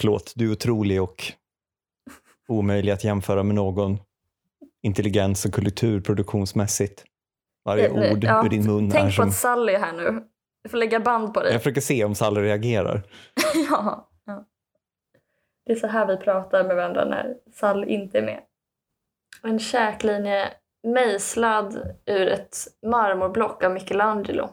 Förlåt, du är otrolig och omöjlig att jämföra med någon. Intelligens och kultur produktionsmässigt. Varje ord ur din mun. Tänk på att Sally är här nu. Jag får lägga band på dig. Jag försöker se om Sally reagerar. Ja. Det är så här vi pratar med varandra när Sally inte är med. En käklinje mejslad ur ett marmorblock av Michelangelo.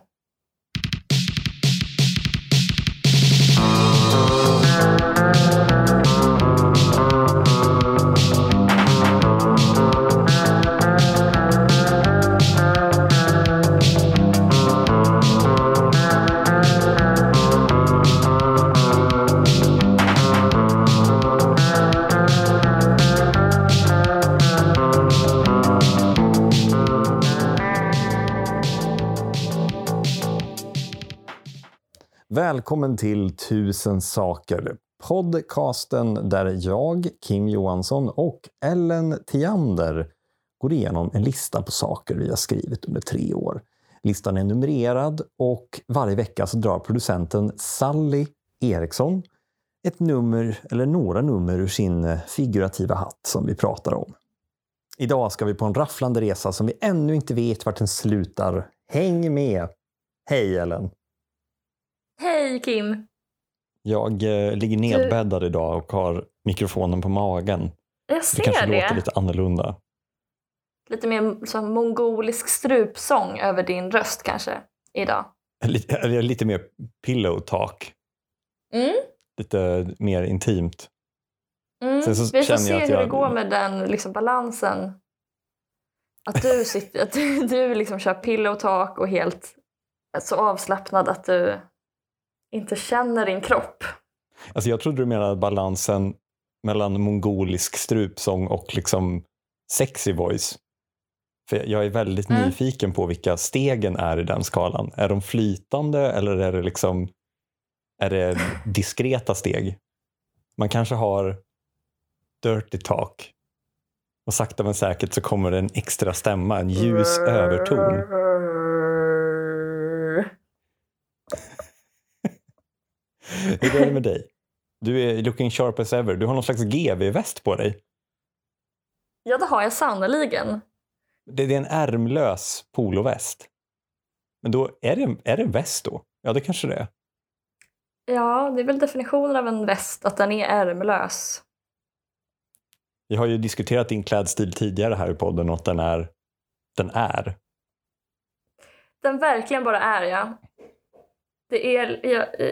Välkommen till Tusen Saker, podcasten där jag, Kim Johansson och Ellen Teander går igenom en lista på saker vi har skrivit under 3 år. Listan är numrerad och varje vecka så drar producenten Sally Eriksson ett nummer eller några nummer ur sin figurativa hatt som vi pratar om. Idag ska vi på en rafflande resa som vi ännu inte vet vart den slutar. Häng med! Hej Ellen! Hej Kim! Jag ligger nedbäddad idag och har mikrofonen på magen. Jag ser det. Kanske låter lite annorlunda. Lite mer som mongolisk strupsång över din röst kanske idag. Lite mer pillow talk. Mm. Lite mer intimt. Mm. Sen så vi får se hur det går med den liksom, balansen. Att du, du liksom kör pillow talk och helt så avslappnad att du... inte känner din kropp. Alltså jag trodde du menade balansen mellan mongolisk strupsång och liksom sexy voice. För jag är väldigt nyfiken på vilka stegen är i den skalan. Är de flytande eller är det liksom är det diskreta steg? Man kanske har dirty talk. Och sakta men säkert så kommer det en extra stämma, en ljus överton. Hur är det med dig? Du är looking sharp as ever. Du har någon slags GV-väst på dig. Ja, det har jag sannoliken. Det är en ärmlös poloväst. Men då är det en väst då? Ja, det kanske det är. Ja, det är väl definitionen av en väst att den är ärmlös. Vi har ju diskuterat din klädstil tidigare här i podden och att den är. Den verkligen bara är, ja. Det är,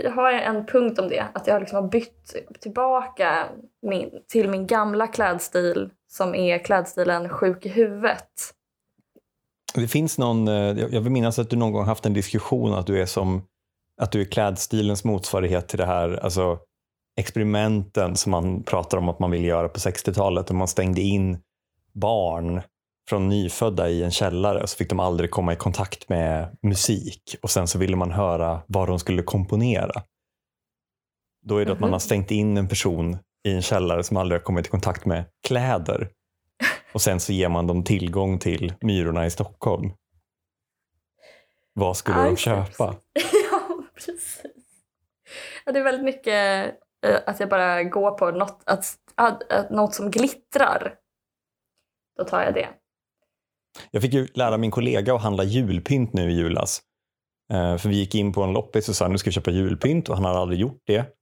jag har en punkt om det. Att jag liksom har bytt tillbaka till min gamla klädstil. Som är klädstilen sjuk i huvudet. Det finns någon... Jag vill minnas att du någon gång haft en diskussion. Att du är som... Att du är klädstilens motsvarighet till det här. Alltså experimenten som man pratar om att man vill göra på 60-talet. Och man stängde in barn från nyfödda i en källare och så fick de aldrig komma i kontakt med musik och sen så ville man höra vad de skulle komponera. Då är det att man har stängt in en person i en källare som aldrig har kommit i kontakt med kläder och sen så ger man dem tillgång till myrorna i Stockholm. Vad skulle de köpa? Ja, precis. Ja, det är väldigt mycket att jag bara går på något som glittrar. Då tar jag det. Jag fick ju lära min kollega att handla julpynt nu i julas. För vi gick in på en loppis och sa nu ska vi köpa julpynt och han hade aldrig gjort det.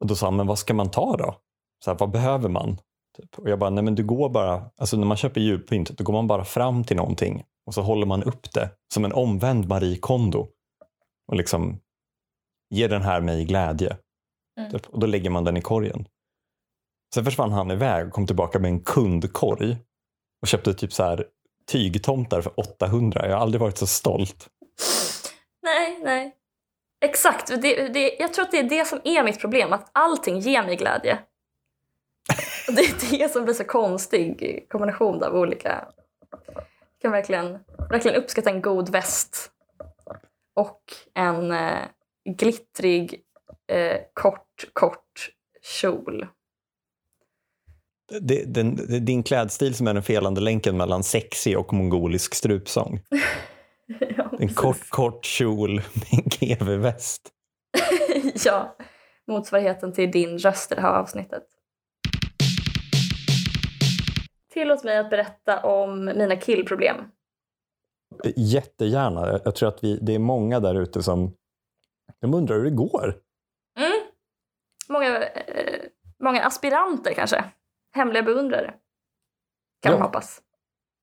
Och då sa han, men vad ska man ta då? Så här, vad behöver man? Typ. Och jag bara, nej men du går bara, alltså när man köper julpynt då går man bara fram till någonting. Och så håller man upp det som en omvänd Marie Kondo. Och liksom, ger den här mig glädje. Typ. Och då lägger man den i korgen. Sen försvann han iväg och kom tillbaka med en kundkorg. Och köpte typ så här tygtomtar för 800. Jag har aldrig varit så stolt. Nej. Exakt. Jag tror att det är det som är mitt problem. Att allting ger mig glädje. Och det är det som blir så konstig kombination av olika... Jag kan verkligen uppskatta en god väst. Och en glittrig, kort kjol. Det är din klädstil som är den felande länken mellan sexy och mongolisk strupsång. Ja, en kort kjol med en GV-väst. Ja, motsvarigheten till din röst i det här avsnittet. Tillåt mig att berätta om mina killproblem. Jättegärna. Jag tror att det är många där ute som de undrar hur det går. Mm. Många aspiranter kanske. Hemliga beundrare. Kan man hoppas.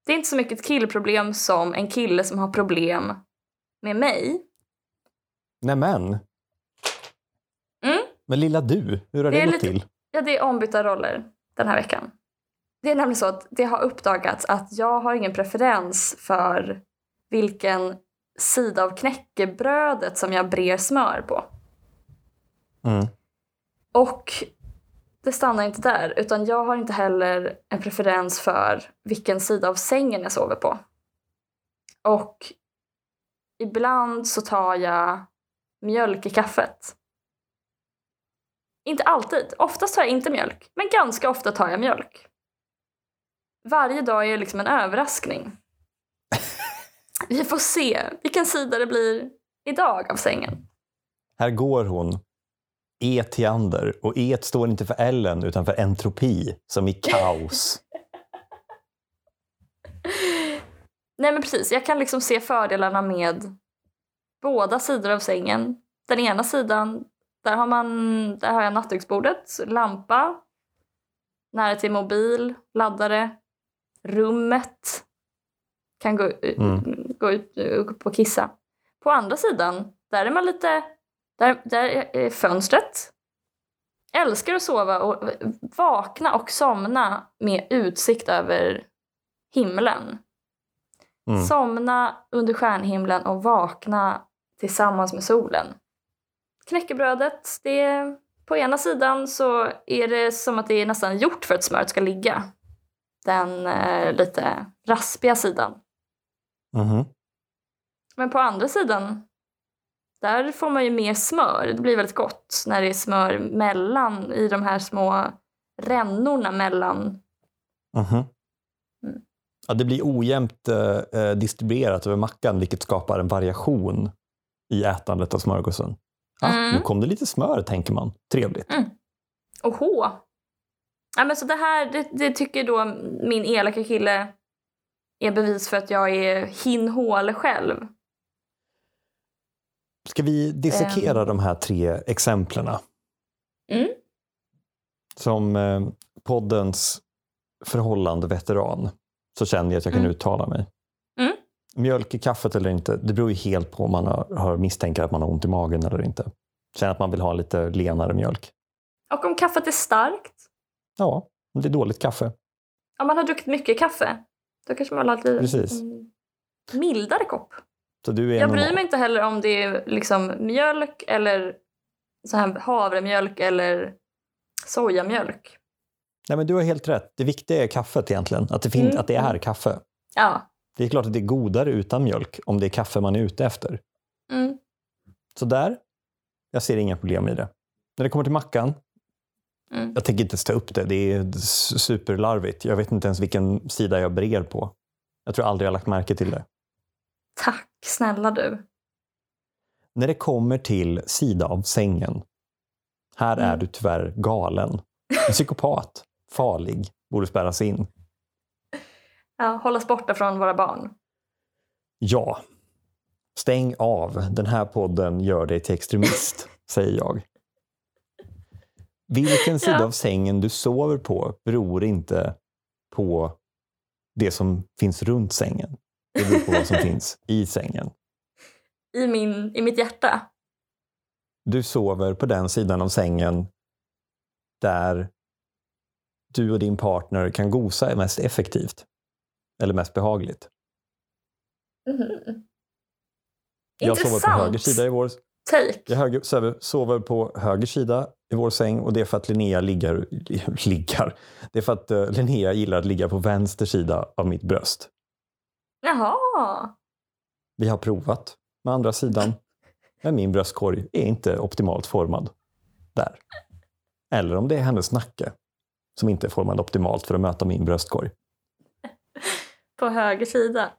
Det är inte så mycket ett killproblem som en kille som har problem med mig. Nämen. Mm. Men lilla du, hur har det gått till? Ja, det är ombytta roller den här veckan. Det är nämligen så att det har uppdagats att jag har ingen preferens för vilken sida av knäckebrödet som jag brer smör på. Mm. Och det stannar inte där, utan jag har inte heller en preferens för vilken sida av sängen jag sover på. Och ibland så tar jag mjölk i kaffet. Inte alltid. Oftast tar jag inte mjölk, men ganska ofta tar jag mjölk. Varje dag är liksom en överraskning. Vi får se vilken sida det blir idag av sängen. Här går hon. E Teander. Och E står inte för Ellen utan för entropi, som i kaos. Nej, men precis. Jag kan liksom se fördelarna med båda sidor av sängen. Den ena sidan, där har jag nattduksbordet, lampa, nära till mobil, laddare, rummet. Kan gå ut och kissa. På andra sidan, där är man lite... Där är fönstret. Älskar att sova och vakna och somna med utsikt över himlen. Mm. Somna under stjärnhimlen och vakna tillsammans med solen. Knäckebrödet, det på ena sidan så är det som att det är nästan gjort för att smöret ska ligga. Den lite raspiga sidan. Mm. Men på andra sidan, där får man ju mer smör. Det blir väldigt gott när det är smör mellan, i de här små rännorna mellan. Mm-hmm. Mm. Ja, det blir ojämnt distribuerat över mackan, vilket skapar en variation i ätandet av smörgåsen. Nu kom det lite smör, tänker man. Trevligt. Mm. Oho. Ja, men så det tycker då min elaka kille är bevis för att jag är hinhål själv. Ska vi dissekera de här tre exemplen? Mm. Som poddens förhållande veteran så känner jag att jag kan uttala mig. Mm. Mjölk i kaffet eller inte, det beror ju helt på om man har misstänker att man har ont i magen eller inte. Känner att man vill ha lite lenare mjölk. Och om kaffet är starkt? Ja, om det är dåligt kaffe. Om man har druckit mycket kaffe, då kanske man vill ha en mildare kopp. Jag bryr mig inte heller om det är liksom mjölk eller så här havremjölk eller sojamjölk. Nej, men du har helt rätt. Det viktiga är kaffet egentligen. Att det, att det är kaffe. Ja. Det är klart att det är godare utan mjölk om det är kaffe man är ute efter. Mm. Så där, jag ser inga problem i det. När det kommer till mackan, jag tänker inte ta upp det. Det är superlarvigt. Jag vet inte ens vilken sida jag brer på. Jag tror aldrig jag har lagt märke till det. Tack, snälla du. När det kommer till sida av sängen. Här är du tyvärr galen. En psykopat. Farlig. Borde spärras in. Ja, hållas borta från våra barn. Ja. Stäng av. Den här podden gör dig till extremist, säger jag. Vilken sida av sängen du sover på beror inte på det som finns runt sängen. Det beror på vad som finns i sängen. I mitt hjärta. Du sover på den sidan av sängen där du och din partner kan gosa mest effektivt. Eller mest behagligt. Mm. Jag intressant. Sover på höger sida i vår... Take. Jag sover på höger sida i vår säng, och det är för att Linnea ligger. Det är för att Linnea gillar att ligga på vänster sida av mitt bröst. Jaha. Vi har provat. Med andra sidan. Men min bröstkorg är inte optimalt formad. Där. Eller om det är hennes nacke. Som inte är formad optimalt för att möta min bröstkorg. På höger sida.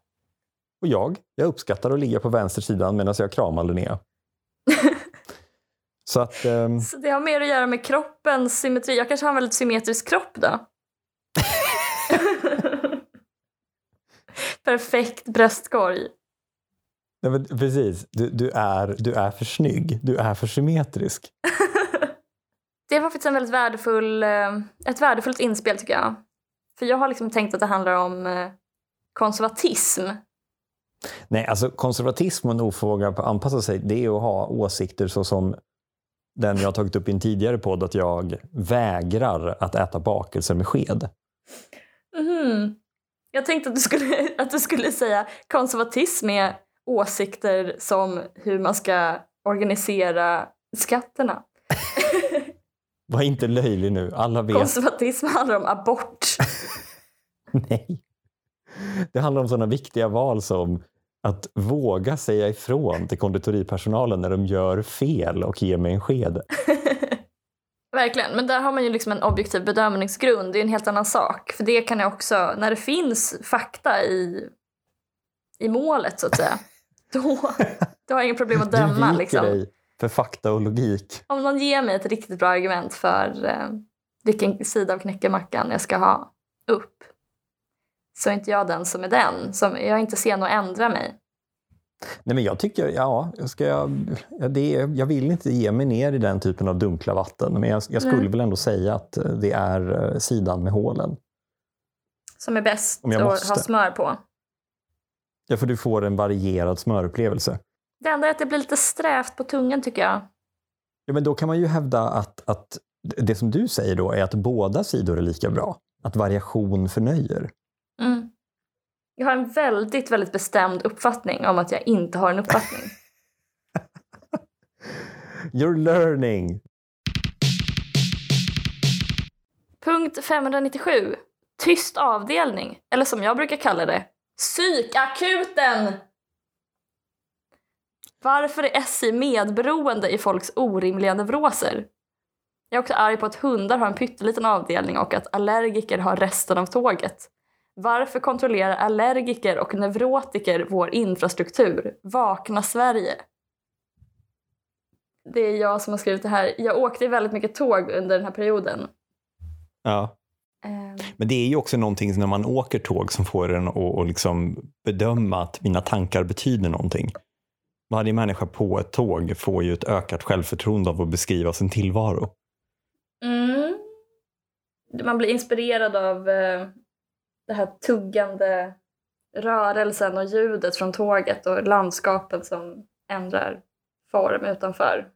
Och jag uppskattar att ligga på vänster sidan medan jag kramar Linnea. Så att, så det har mer att göra med kroppens symmetri. Jag kanske har en väldigt symmetrisk kropp då. Perfekt bröstkorg. Nej, men precis, du är för snygg. Du är för symmetrisk. Det var faktiskt en väldigt värdefullt inspel, tycker jag. För jag har liksom tänkt att det handlar om konservatism. Nej, alltså konservatism och en oförmåga på att anpassa sig, det är att ha åsikter så som den jag har tagit upp i en tidigare podd, att jag vägrar att äta bakelser med sked. Mm. Jag tänkte att du skulle säga konservatism är åsikter som hur man ska organisera skatterna. Var inte löjlig nu, alla vet. Konservatism handlar om abort. Nej. Det handlar om sådana viktiga val som att våga säga ifrån till konditoripersonalen när de gör fel och ger mig en sked. Verkligen, men där har man ju liksom en objektiv bedömningsgrund. Det är en helt annan sak. För det kan jag också, när det finns fakta i målet så att säga, då har jag inga problem att döma. Du viker liksom dig för fakta och logik. Om någon ger mig ett riktigt bra argument för vilken sida av knäckemackan jag ska ha upp, så är inte jag den som är den. Som jag är inte sen att ändra mig. Nej, men jag tycker, jag vill inte ge mig ner i den typen av dunkla vatten. Men jag skulle väl ändå säga att det är sidan med hålen som är bäst att ha smör på. Ja, för du får en varierad smörupplevelse. Det enda är att det blir lite strävt på tungan, tycker jag. Ja, men då kan man ju hävda att det som du säger då är att båda sidor är lika bra. Att variation förnöjer. Mm. Jag har en väldigt, väldigt bestämd uppfattning om att jag inte har en uppfattning. You're learning. Punkt 597. Tyst avdelning, eller som jag brukar kalla det, psykakuten. Varför är SI medberoende i folks orimliga nevroser? Jag är också arg på att hundar har en pytteliten avdelning och att allergiker har resten av tåget. Varför kontrollerar allergiker och neurotiker vår infrastruktur? Vakna Sverige. Det är jag som har skrivit det här. Jag åkte väldigt mycket tåg under den här perioden. Ja. Men det är ju också någonting när man åker tåg som får en att liksom bedöma att mina tankar betyder någonting. Varje människa på ett tåg får ju ett ökat självförtroende av att beskriva sin tillvaro. Mm. Man blir inspirerad av det här tuggande rörelsen och ljudet från tåget och landskapet som ändrar form utanför.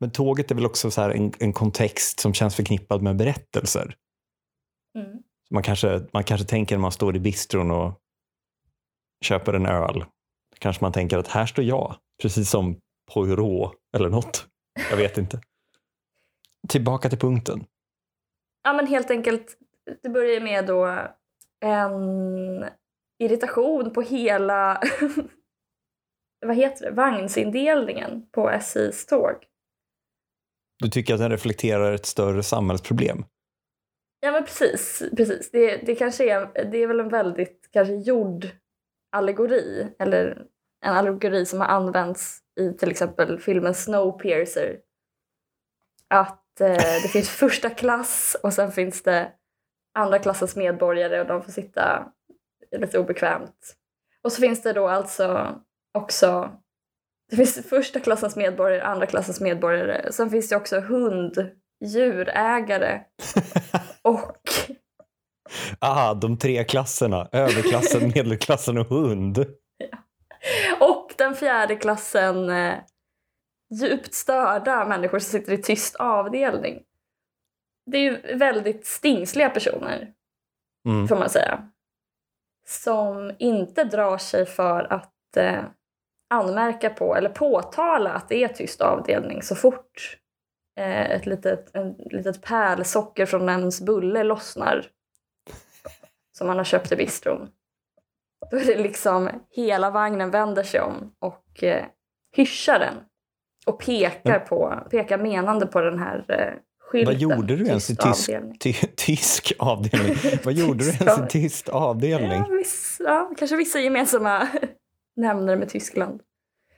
Men tåget är väl också så här en kontext som känns förknippad med berättelser. Mm. Man kanske tänker när man står i bistron och köper en öl. Kanske man tänker att här står jag. Precis som Poirot eller något. Jag vet inte. Tillbaka till punkten. Ja, men helt enkelt, det börjar med då en irritation på hela vagnsindelningen på SI:s tåg. Du tycker att den reflekterar ett större samhällsproblem? Ja, men precis. Det är väl en väldigt kanske gjord allegori, eller en allegori som har använts i till exempel filmen Snowpiercer. Att det finns första klass och sen finns det andra klassens medborgare och de får sitta lite obekvämt. Och så finns det då alltså också, det finns första klassens medborgare, andra klassens medborgare. Sen finns det också hunddjurägare och... Aha, de tre klasserna. Överklassen, medelklassen och hund. Ja. Och den fjärde klassen djupt störda människor som sitter i tyst avdelning. Det är ju väldigt stingsliga personer, får man säga. Som inte drar sig för att anmärka på eller påtala att det är tyst avdelning så fort ett litet pärlsocker från ens bulle lossnar. Som man har köpt i bistron. Då är det liksom hela vagnen vänder sig om och hyschar den. Och pekar menande på den här... Vad gjorde du ens i tysk avdelning? Vad gjorde du ens i tyst avdelning? Ja, kanske vissa gemensamma nämnare med Tyskland.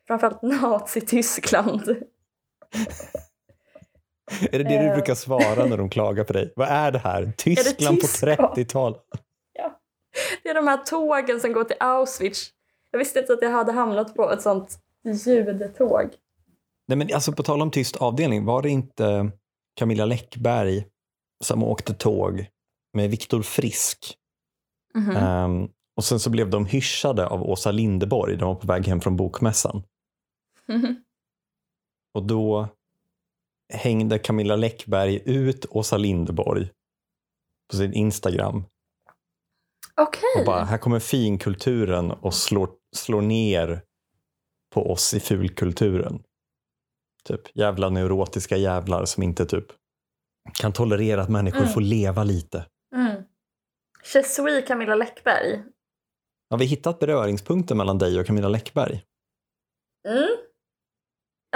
Framförallt Nazi-Tyskland. Är det det du brukar svara när de klagar på dig? Vad är det här? Tyskland på 30-talet? Ja. Det är de här tågen som går till Auschwitz. Jag visste inte att jag hade hamnat på ett sånt judetåg. Nej, men alltså på tal om tyst avdelning, var det inte Camilla Läckberg som åkte tåg med Viktor Frisk? Mm-hmm. Och sen så blev de hyschade av Åsa Lindeborg. De var på väg hem från bokmässan. Mm-hmm. Och då hängde Camilla Läckberg ut Åsa Lindeborg på sin Instagram. Okej. Och bara, här kommer finkulturen och slår ner på oss i fulkulturen. Typ jävla neurotiska jävlar som inte typ kan tolerera att människor får leva lite. Mm. Je suis Camilla Läckberg. Har vi hittat beröringspunkter mellan dig och Camilla Läckberg? Mm.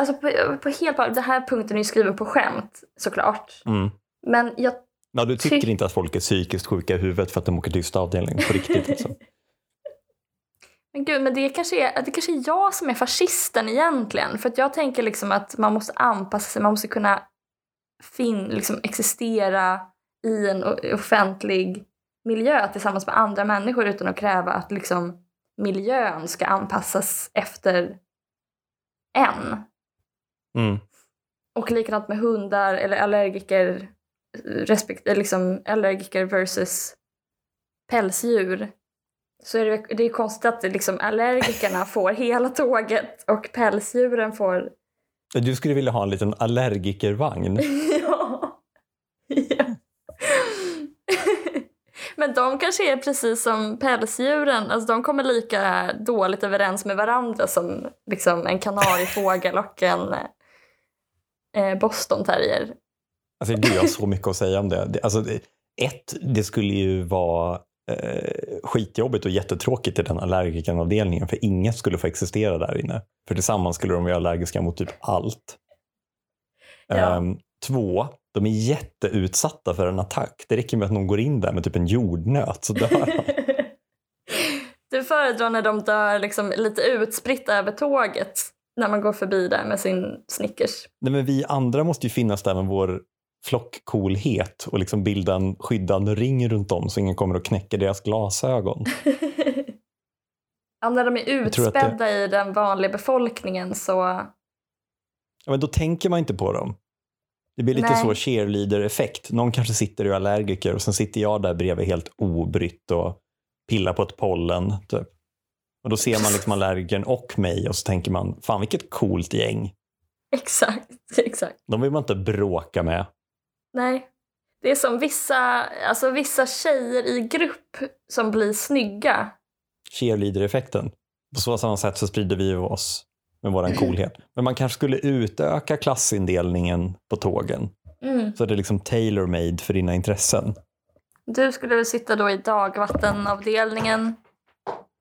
Alltså på helt det här punkten är ju skriven på skämt, såklart. Mm. Men jag... Ja, du tycker inte att folk är psykiskt sjuka i huvudet för att de åker tysta avdelning på riktigt alltså. Men gud, men det kanske är jag som är fascisten egentligen. För att jag tänker liksom att man måste anpassa sig. Man måste kunna liksom existera i en offentlig miljö tillsammans med andra människor utan att kräva att liksom miljön ska anpassas efter en. Mm. Och likadant med hundar eller allergiker, liksom allergiker versus pälsdjur. Så det är konstigt att liksom allergikerna får hela tåget och pälsdjuren får... Du skulle vilja ha en liten allergikervagn. Ja. Men de kanske är precis som pälsdjuren. Alltså de kommer lika dåligt överens med varandra som liksom en kanariefågel och en bostonterrier. Alltså jag har så mycket att säga om det. Alltså det skulle ju vara... skitjobbigt och jättetråkigt i den allergikenavdelningen, för inget skulle få existera där inne, för tillsammans skulle de vara allergiska mot typ allt. Ja. Två, de är jätteutsatta för en attack. Det räcker med att någon går in där med typ en jordnöt så dör han. Du föredrar när de dör liksom lite utspritt över tåget när man går förbi där med sin Snickers. Nej, men vi andra måste ju finnas där med vår flockcoolhet och liksom bilda en skyddande ring runt om så ingen kommer att knäcka deras glasögon. Ja, när de är utspädda i den vanliga befolkningen så... Ja, men då tänker man inte på dem. Det blir lite så cheerleader-effekt. Någon kanske sitter och är allergiker och sen sitter jag där bredvid helt obrytt och pillar på ett pollen. Typ. Och då ser man liksom allergiken och mig och så tänker man, fan vilket coolt gäng. Exakt. De vill man inte bråka med. Nej, det är som vissa tjejer i grupp som blir snygga. Cheerleader-effekten. På så samma sätt så sprider vi oss med våran coolhet. Men man kanske skulle utöka klassindelningen på tågen. Mm. Så det är liksom tailor-made för dina intressen. Du skulle väl sitta då i dagvattenavdelningen?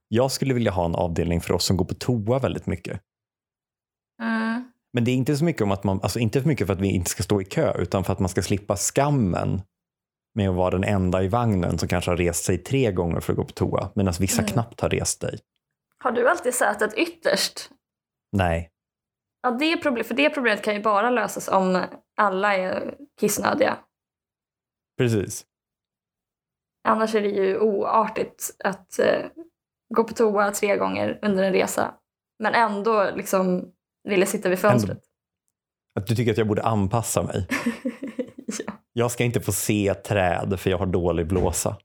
Jag skulle vilja ha en avdelning för oss som går på toa väldigt mycket. Mm. Men det är inte så mycket om att man, alltså inte för mycket för att vi inte ska stå i kö, utan för att man ska slippa skammen med att vara den enda i vagnen som kanske har rest sig 3 gånger för att gå på toa, medan vissa knappt har rest dig. Har du alltid sätet ytterst? Nej. Ja, det är problem, för det problemet kan ju bara lösas om alla är kissnödiga. Precis. Annars är det ju oartigt att gå på toa 3 gånger under en resa, men ändå liksom ville sitta vid fönstret. Att du tycker att jag borde anpassa mig. Ja. Jag ska inte få se träd för jag har dålig blåsa.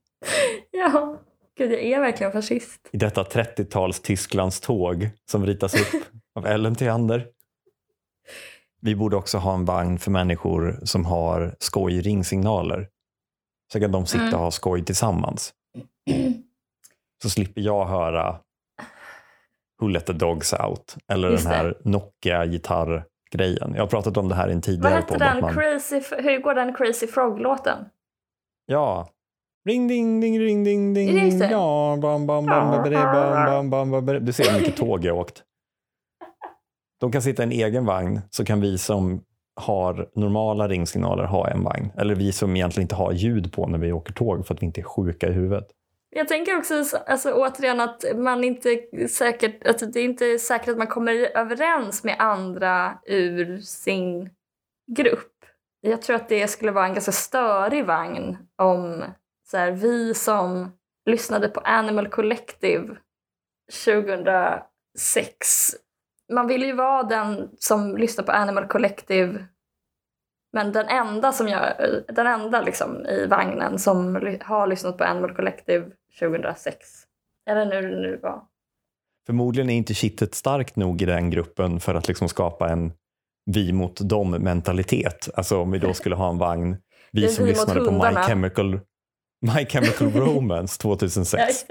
Ja, gud, jag är verkligen fascist. I detta 30-tals Tysklands tåg som ritas upp av Ellen Teander. Vi borde också ha en vagn för människor som har skojringsignaler. Så kan de sitta och ha skoj tillsammans. Så slipper jag höra Who Let The Dogs Out. Eller just den här Nokia-gitarr-grejen. Jag har pratat om det här i en tidigare... Vad heter den? Hur går den Crazy Frog-låten? Ja. Ring, ding, ding, ring, ding, ding. Ja, bam, bam, bam, bam, bam, bam, bam, bam. Du ser hur mycket tåg jag åkt. De kan sitta i en egen vagn. Så kan vi som har normala ringsignaler ha en vagn. Eller vi som egentligen inte har ljud på när vi åker tåg. För att vi inte är sjuka i huvudet. Jag tänker också alltså, återigen att man inte säkert, alltså, det är inte säkert att man kommer överens med andra ur sin grupp. Jag tror att det skulle vara en ganska störig vagn om så här, vi som lyssnade på Animal Collective 2006. Man vill ju vara den som lyssnar på Animal Collective, men den enda som jag, den enda liksom i vagnen som har lyssnat på Animal Collective 2006. Eller nu var. Förmodligen är inte kittet starkt nog i den gruppen för att liksom skapa en vi mot dem mentalitet. Alltså om vi då skulle ha en vagn, vi som lyssnade på My Chemical Romance 2006.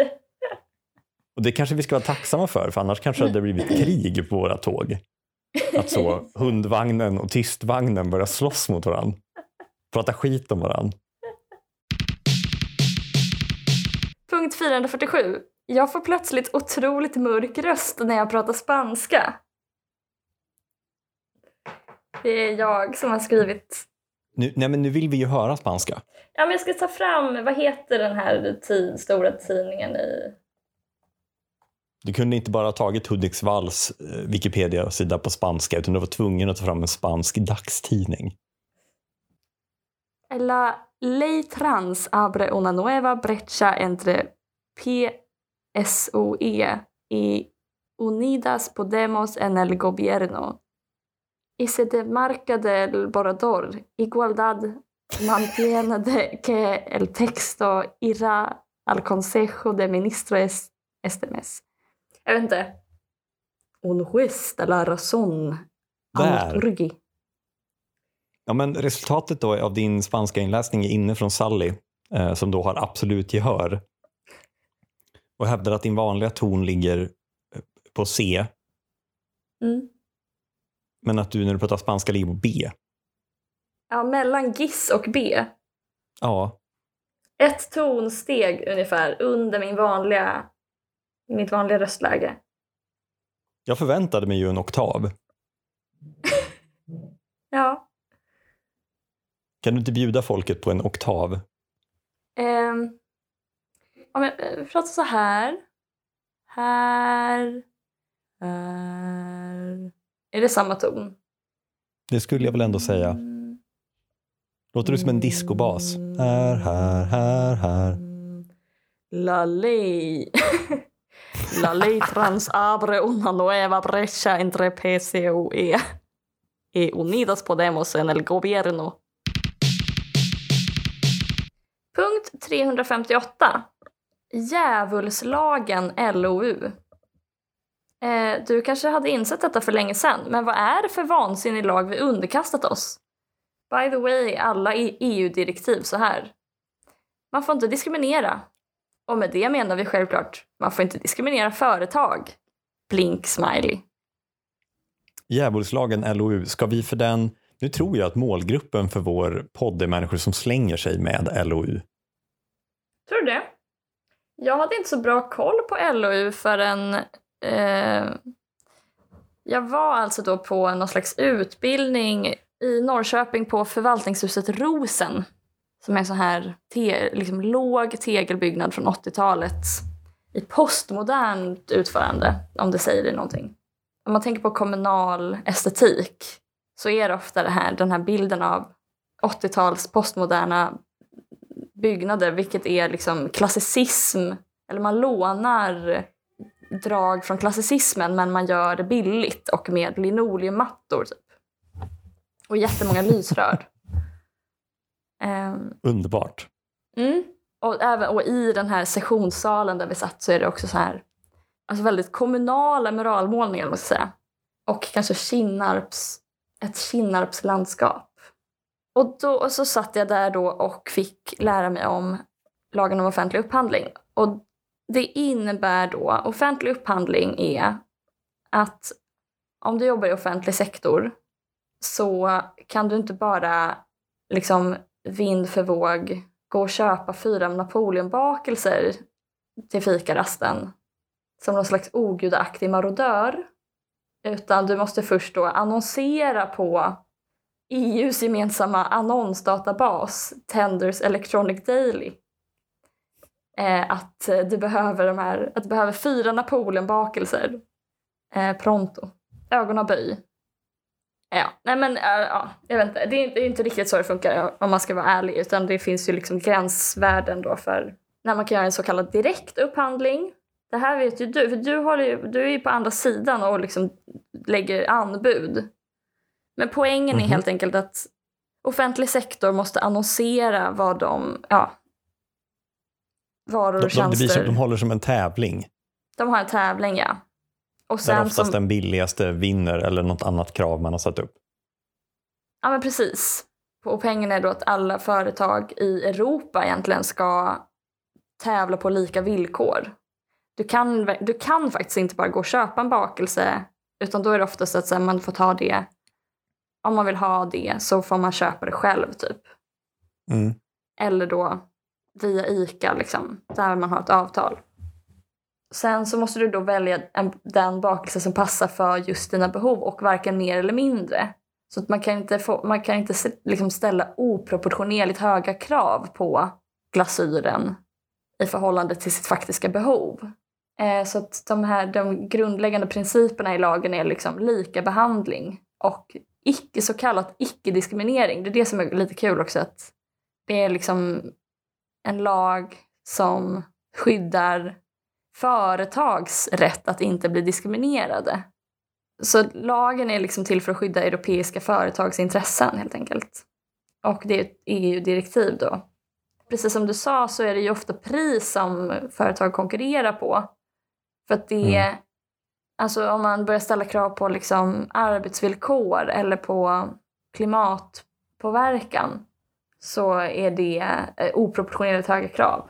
Och det kanske vi ska vara tacksamma för annars kanske det blivit krig på våra tåg. Att så hundvagnen och tystvagnen börjar slåss mot varandra. Prata skit om varandra. Punkt 447. Jag får plötsligt otroligt mörk röst när jag pratar spanska. Det är jag som har skrivit. Nu vill vi ju höra spanska. Ja, men jag ska ta fram, vad heter den här stora tidningen i... Du kunde inte bara ha tagit Hudiksvalls Wikipedia-sida på spanska, utan du var tvungen att ta fram en spansk dagstidning. La ley trans abre una nueva brecha entre PSOE y Unidas Podemos en el gobierno. Y se demarca del borrador igualdad mantiene de que el texto irá al Consejo de Ministros este mes. Jag vet inte. Un juez de la razón. Ja, men resultatet då av din spanska inläsning är inne från Sally, som då har absolut gehör. Och hävdar att din vanliga ton ligger på C. Mm. Men att du när du pratar spanska ligger på B. Ja, mellan giss och B. Ja. Ett tonsteg ungefär under mitt vanliga röstläge. Jag förväntade mig ju en oktav. Ja. Kan du inte bjuda folket på en oktav? Om jag pratar så här. Här. Är det samma ton? Det skulle jag väl ändå säga. Låter du som en discobas? Här. Lalej. La ley trans abre una nueva brecha entre PSOE y Unidas Podemos en el gobierno. Punkt 358. Djävulslagen LOU. Du kanske hade insett detta för länge sedan, men vad är det för vansinnig lag vi underkastat oss? By the way, alla EU-direktiv så här. Man får inte diskriminera. Och med det menar vi självklart, man får inte diskriminera företag. Blink, smiley. Djävulslagen LOU, ska vi för den... Nu tror jag att målgruppen för vår podd är människor som slänger sig med LOU. Tror du det? Jag hade inte så bra koll på LOU förrän... jag var alltså då på någon slags utbildning i Norrköping på förvaltningshuset Rosen. Som är så här liksom låg tegelbyggnad från 80-talet i postmodernt utförande, om det säger det någonting. Om man tänker på kommunal estetik så är det ofta den här bilden av 80-tals postmoderna byggnader, vilket är liksom klassicism, eller man lånar drag från klassicismen men man gör det billigt och med linoleummattor typ. Och jättemånga lysrör. Underbart. Mm. Och i den här sessionssalen där vi satt så är det också så här, alltså väldigt kommunala muralmålningar måste jag säga. Och kanske Kinnarps landskap. Och så satt jag där då och fick lära mig om lagen om offentlig upphandling. Och det innebär då, offentlig upphandling är att om du jobbar i offentlig sektor så kan du inte bara liksom vind för våg gå och köpa 4 napoleonbakelser till fikarasten som någon slags ogudaktig marodör, utan du måste först då annonsera på EUs gemensamma annonsdatabas Tenders Electronic Daily att du behöver fyra Napoleonbakelser pronto. Ögonaböj. Ja, nej men ja, jag vet inte. Det är inte riktigt så det funkar om man ska vara ärlig, utan det finns ju liksom gränsvärden då för när man kan göra en så kallad direkt upphandling. Det här vet ju du, för du är ju på andra sidan och liksom lägger anbud. Men poängen är helt enkelt att offentlig sektor måste annonsera vad de, ja, varor och tjänster. De håller som en tävling. De har en tävling, ja. Och sen där oftast den billigaste vinner eller något annat krav man har satt upp. Ja, men precis. Och pengarna är då att alla företag i Europa egentligen ska tävla på lika villkor. Du kan faktiskt inte bara gå och köpa en bakelse, utan då är det oftast att sen man får ta det. Om man vill ha det så får man köpa det själv typ. Mm. Eller då via ICA liksom, där man har ett avtal. Sen så måste du då välja den bakelse som passar för just dina behov och varken mer eller mindre. Så att man kan inte liksom ställa oproportionerligt höga krav på glasyren i förhållande till sitt faktiska behov. Så att de grundläggande principerna i lagen är liksom lika behandling och så kallat icke-diskriminering. Det är det som är lite kul också, att det är liksom en lag som skyddar företags rätt att inte bli diskriminerade. Så lagen är liksom till för att skydda europeiska företags intressen helt enkelt. Och det är ett EU-direktiv då. Precis som du sa så är det ju ofta pris som företag konkurrerar på. För att det är, alltså om man börjar ställa krav på liksom arbetsvillkor eller på klimatpåverkan, så är det oproportionerligt höga krav.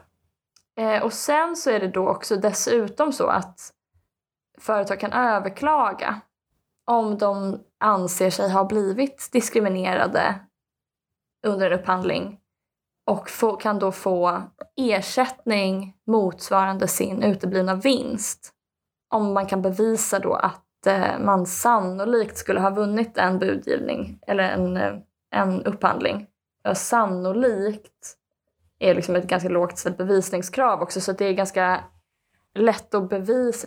Och sen så är det då också dessutom så att företag kan överklaga om de anser sig ha blivit diskriminerade under en upphandling, och kan då få ersättning motsvarande sin uteblivna vinst. Om man kan bevisa då att man sannolikt skulle ha vunnit en budgivning eller en upphandling. Ja, sannolikt är liksom ett ganska lågt ställt bevisningskrav också, så att det är ganska lätt att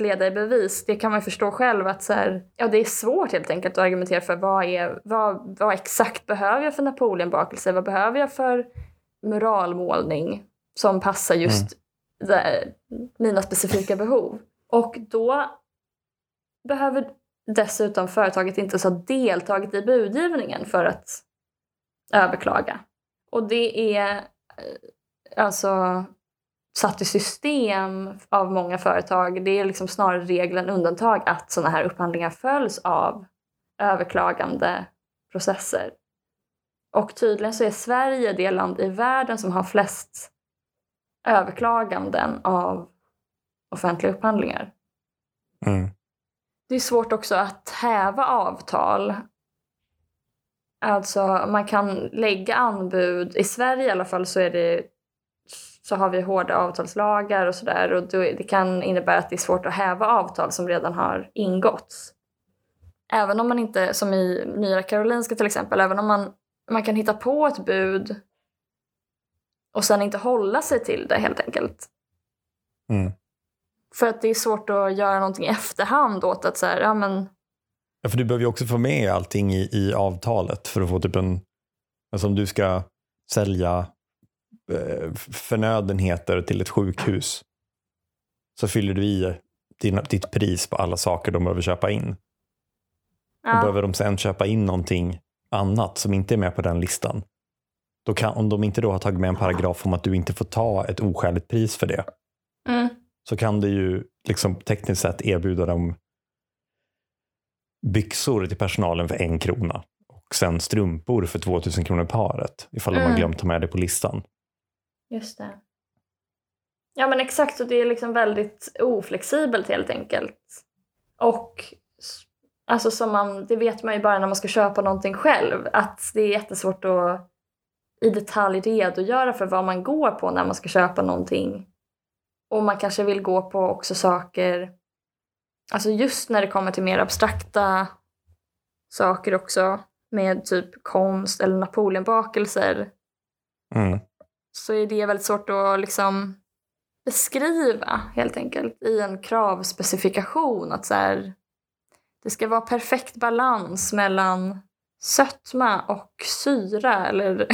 leda i bevis. Det kan man förstå själv att så här, ja, det är svårt helt enkelt att argumentera för vad exakt behöver jag för Napoleonbakelse, vad behöver jag för muralmålning som passar just mina specifika behov. Och då behöver dessutom företaget inte så ha deltagit i budgivningen för att överklaga. Och det är alltså satt i system av många företag. Det är liksom snarare regeln än undantag att sådana här upphandlingar följs av överklagande processer. Och tydligen så är Sverige det land i världen som har flest överklaganden av offentliga upphandlingar. Mm. Det är svårt också att häva avtal. Alltså man kan lägga anbud. I Sverige i alla fall så har vi hårda avtalslagar och sådär. Och det kan innebära att det är svårt att häva avtal som redan har ingåtts. Även om man inte, som i Nya Karolinska till exempel, även om man kan hitta på ett bud och sen inte hålla sig till det helt enkelt. Mm. För att det är svårt att göra någonting i efterhand åt att så här, ja men... Ja, för du behöver ju också få med allting i avtalet för att få typ en... Alltså om du ska sälja förnödenheter till ett sjukhus, så fyller du i ditt pris på alla saker de behöver köpa in. Ja. Och behöver de sen köpa in någonting annat som inte är med på den listan, då kan, om de inte då har tagit med en paragraf om att du inte får ta ett oskäligt pris för det, så kan du ju liksom tekniskt sett erbjuda dem byxor till personalen för 1 krona och sen strumpor för 2 000 kronor paret, ifall de har glömt ta med det på listan. Just det. Ja men exakt, så det är liksom väldigt oflexibelt helt enkelt. Och alltså det vet man ju bara när man ska köpa någonting själv, att det är jättesvårt att i detalj redogöra för vad man går på när man ska köpa någonting. Och man kanske vill gå på också saker, alltså just när det kommer till mer abstrakta saker också, med typ konst eller Napoleonbakelser, så är det väldigt svårt att liksom beskriva helt enkelt i en kravspecifikation att så här, det ska vara perfekt balans mellan sötma och syra eller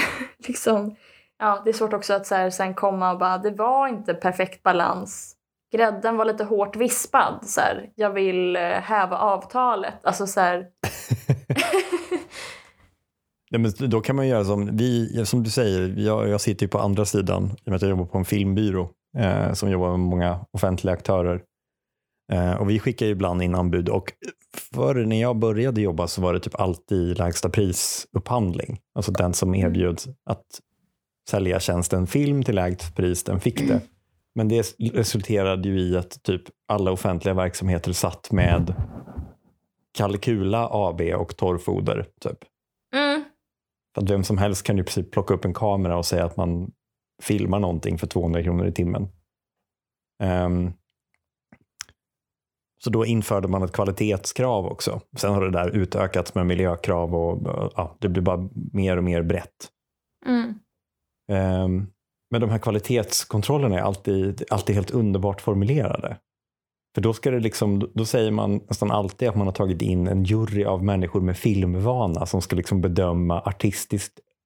liksom, ja, det är svårt också att så här, sen komma och bara, det var inte perfekt balans. Grädden var lite hårt vispad så här. Jag vill häva avtalet. Alltså så här. Ja, men då kan man göra som du säger, jag sitter ju på andra sidan i och med att jag jobbar på en filmbyrå som jobbar med många offentliga aktörer. Och vi skickar ju ibland in anbud, och förr när jag började jobba så var det typ alltid lägsta prisupphandling. Alltså den som erbjöds att sälja tjänsten film till lägst pris, den fick det. Men det resulterade ju i att typ alla offentliga verksamheter satt med Kalkula AB och torrfoder typ. Mm. För att vem som helst kan ju precis plocka upp en kamera och säga att man filmar någonting för 200 kronor i timmen. Så då införde man ett kvalitetskrav också. Sen har det där utökats med miljökrav och ja, det blir bara mer och mer brett. Mm. Men de här kvalitetskontrollerna är alltid helt underbart formulerade. För då ska det liksom, då säger man nästan alltid att man har tagit in en jury av människor med filmvana som ska liksom bedöma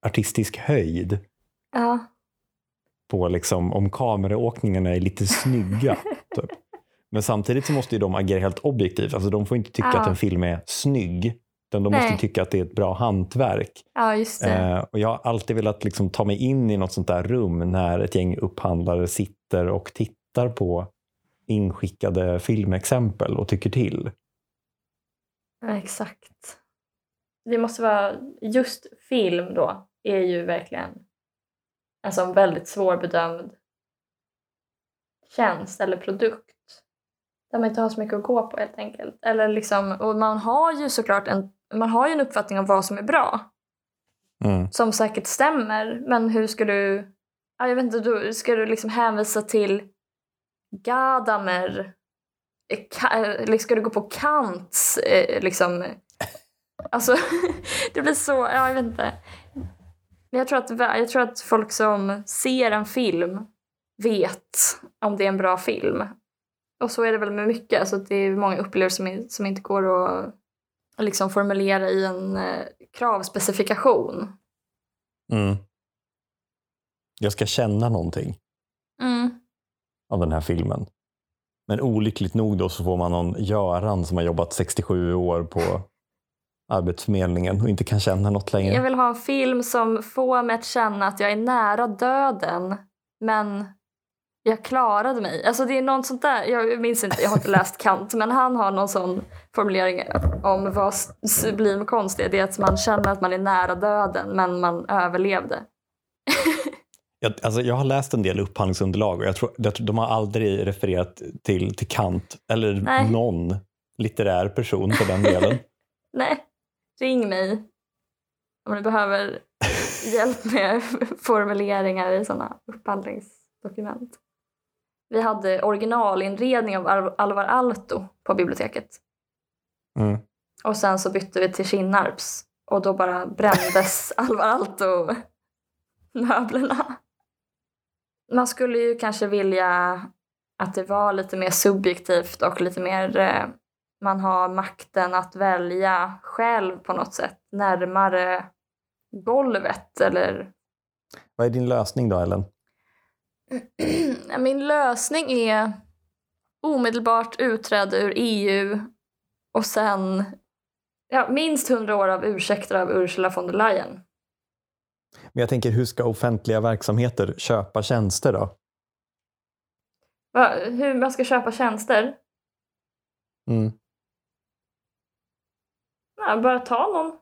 artistisk höjd. Ja. På liksom om kameråkningarna är lite snygga. Typ. Men samtidigt så måste ju de agera helt objektivt. Alltså de får inte tycka att en film är snygg. Utan de måste tycka att det är ett bra hantverk. Ja, just det. Och jag har alltid velat liksom ta mig in i något sånt där rum när ett gäng upphandlare sitter och tittar på inskickade filmexempel och tycker till. Ja, exakt. Det måste vara just film då är ju verkligen alltså en väldigt svårbedömd tjänst eller produkt. Där man inte har så mycket att gå på helt enkelt. Eller liksom, och man har ju såklart en uppfattning om vad som är bra. Mm. Som säkert stämmer. Men hur ska du... Jag vet inte, ska du liksom hänvisa till Gadamer? Ska du gå på Kants? Liksom? Alltså, det blir så... jag vet inte. Men jag tror att folk som ser en film vet om det är en bra film. Och så är det väl med mycket. Alltså det är många upplevelser som inte går att liksom formulera i en kravspecifikation. Mm. Jag ska känna någonting av den här filmen. Men olyckligt nog då så får man någon Göran som har jobbat 67 år på Arbetsförmedlingen och inte kan känna något längre. Jag vill ha en film som får mig att känna att jag är nära döden. Men... jag klarade mig. Alltså det är någon sånt där, jag minns inte, jag har inte läst Kant, men han har någon sån formulering om vad sublim konst är. Det är att man känner att man är nära döden, men man överlevde. Jag har läst en del upphandlingsunderlag och jag tror de har aldrig refererat till Kant eller någon litterär person på den delen. Nej, ring mig om du behöver hjälp med formuleringar i sådana upphandlingsdokument. Vi hade originalinredning av Alvar Aalto på biblioteket. Mm. Och sen så bytte vi till Kinnarps. Och då bara brändes Alvar Aalto-möblerna. Man skulle ju kanske vilja att det var lite mer subjektivt och lite mer... man har makten att välja själv på något sätt. Närmare golvet eller... Vad är din lösning då, Ellen? Min lösning är omedelbart utträde ur EU och sen minst 100 år av ursäkter av Ursula von der Leyen. Men jag tänker, hur ska offentliga verksamheter köpa tjänster då? Hur man ska köpa tjänster? Mm. Nej, bara ta någon.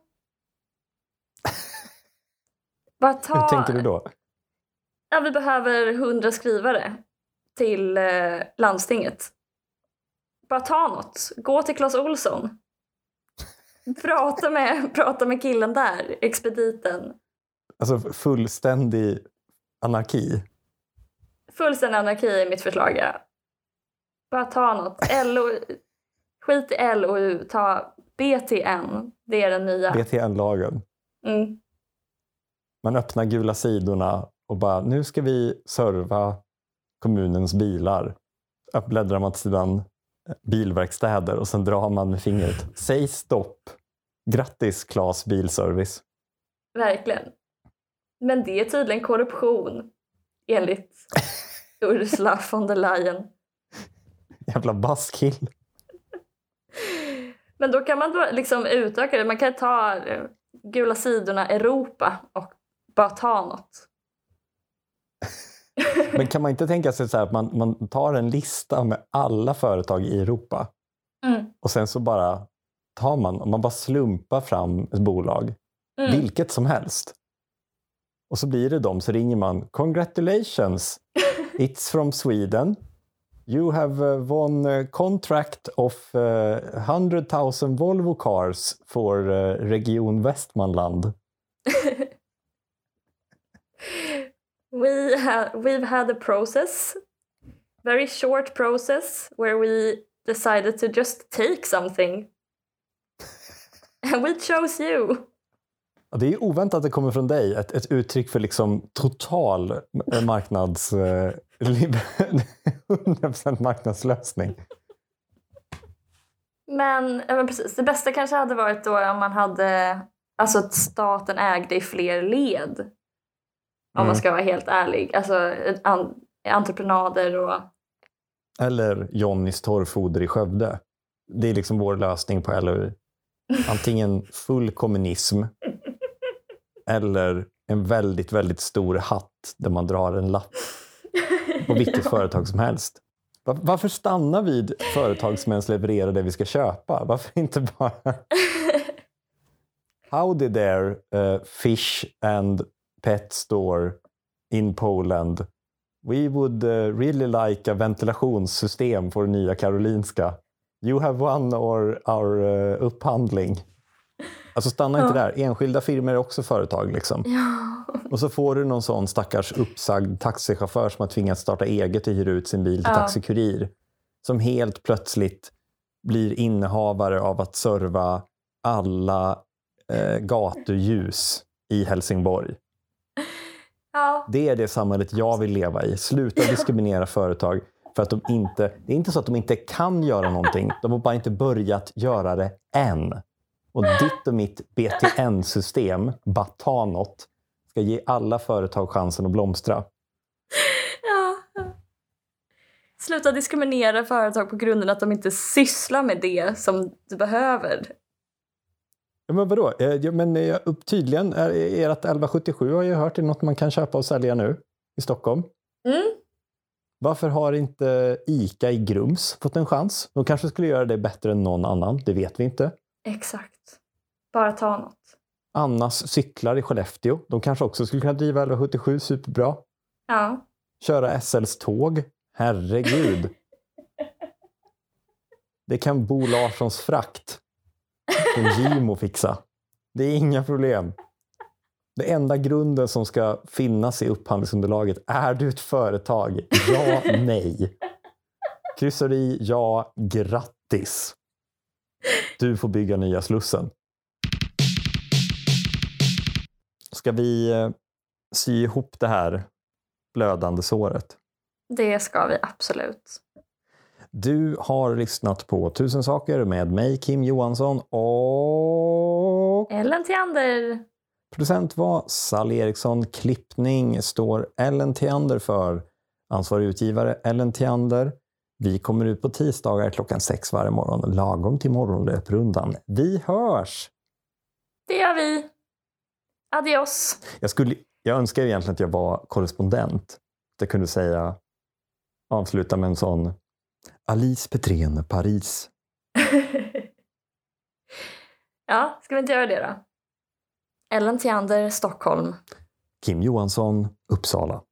Hur tänker du då? Ja, vi behöver 100 skrivare till landstinget. Bara ta något. Gå till Clas Olsson. Prata med killen där, expediten. Alltså fullständig anarki. Fullständig anarki är mitt förslag, ja. Bara ta något. Skit i LOU, ta BTN. Det är den nya. BTN-lagen. Mm. Man öppnar gula sidorna. Och bara, nu ska vi serva kommunens bilar. Uppbläddrar man till sidan bilverkstäder och sen drar man med fingret. Säg stopp. Grattis Clas Bilservice. Verkligen. Men det är tydligen korruption. Enligt Ursula von der Leyen. Jävla baskill. Men då kan man liksom utöka det. Man kan ta Gula sidorna Europa och bara ta något. Men kan man inte tänka sig så här att man tar en lista med alla företag i Europa. Mm. Och sen så bara tar man bara slumpar fram ett bolag. Mm. Vilket som helst. Och så blir det dem, så ringer man. Congratulations, it's from Sweden. You have won a contract of 100,000 Volvo cars for Region Västmanland. We've had a process, very short process, where we decided to just take something. And we chose you. Ja, det är ju oväntat att det kommer från dig. Ett uttryck för liksom total marknads... 100% marknadslösning. Men precis. Det bästa kanske hade varit då om man hade... Alltså att staten ägde i fler led. Om man ska vara helt ärlig. Alltså entreprenader och... Eller Johnnys torrfoder i Skövde. Det är liksom vår lösning på LOU. Antingen full kommunism. Eller en väldigt, väldigt stor hatt där man drar en lapp. På vilket företag som helst. Varför stanna vid företag som ens levererar det vi ska köpa? Varför inte bara... Howdy there, fish and pet store in Poland. We would really like a ventilationssystem för Nya Karolinska. You have won our upphandling. Alltså stanna inte där. Enskilda firmor är också företag liksom. Ja. Och så får du någon sån stackars uppsagd taxichaufför som har tvingats starta eget och hyra ut sin bil till taxikurir. Som helt plötsligt blir innehavare av att serva alla gatuljus i Helsingborg. Ja. Det är det samhället jag vill leva i. Sluta diskriminera företag för att de inte... Det är inte så att de inte kan göra någonting. De har bara inte börjat göra det än. Och ditt och mitt BTN-system, Batanot, ska ge alla företag chansen att blomstra. Ja. Sluta diskriminera företag på grunden att de inte sysslar med det som du behöver. Ja, men vadå? Men tydligen, ert 1177 har jag hört är något man kan köpa och sälja nu i Stockholm. Mm. Varför har inte ICA i Grums fått en chans? De kanske skulle göra det bättre än någon annan, det vet vi inte. Exakt. Bara ta något. Annas cyklar i Skellefteå. De kanske också skulle kunna driva 1177 superbra. Ja. Köra SLs tåg. Herregud. Det kan Bo Larssons frakt. En Gimo fixa. Det är inga problem. Det enda grunden som ska finnas i upphandlingsunderlaget. Är du ett företag? Ja, nej. Kryssar du i ja, grattis. Du får bygga nya Slussen. Ska vi sy ihop det här blödande såret? Det ska vi absolut. Du har lyssnat på Tusen Saker med mig, Kim Johansson och... Ellen Teander. Producent var Sally Eriksson. Klippning står Ellen Teander för. Ansvarig utgivare Ellen Teander. Vi kommer ut på tisdagar 6:00 varje morgon, lagom till morgonlöprundan. Vi hörs! Det gör vi! Adios! Jag önskar egentligen att jag var korrespondent. Jag kunde säga, avsluta med en sån Alice Petrén, Paris. Ja, ska vi inte göra det då? Ellen Teander, Stockholm. Kim Johansson, Uppsala.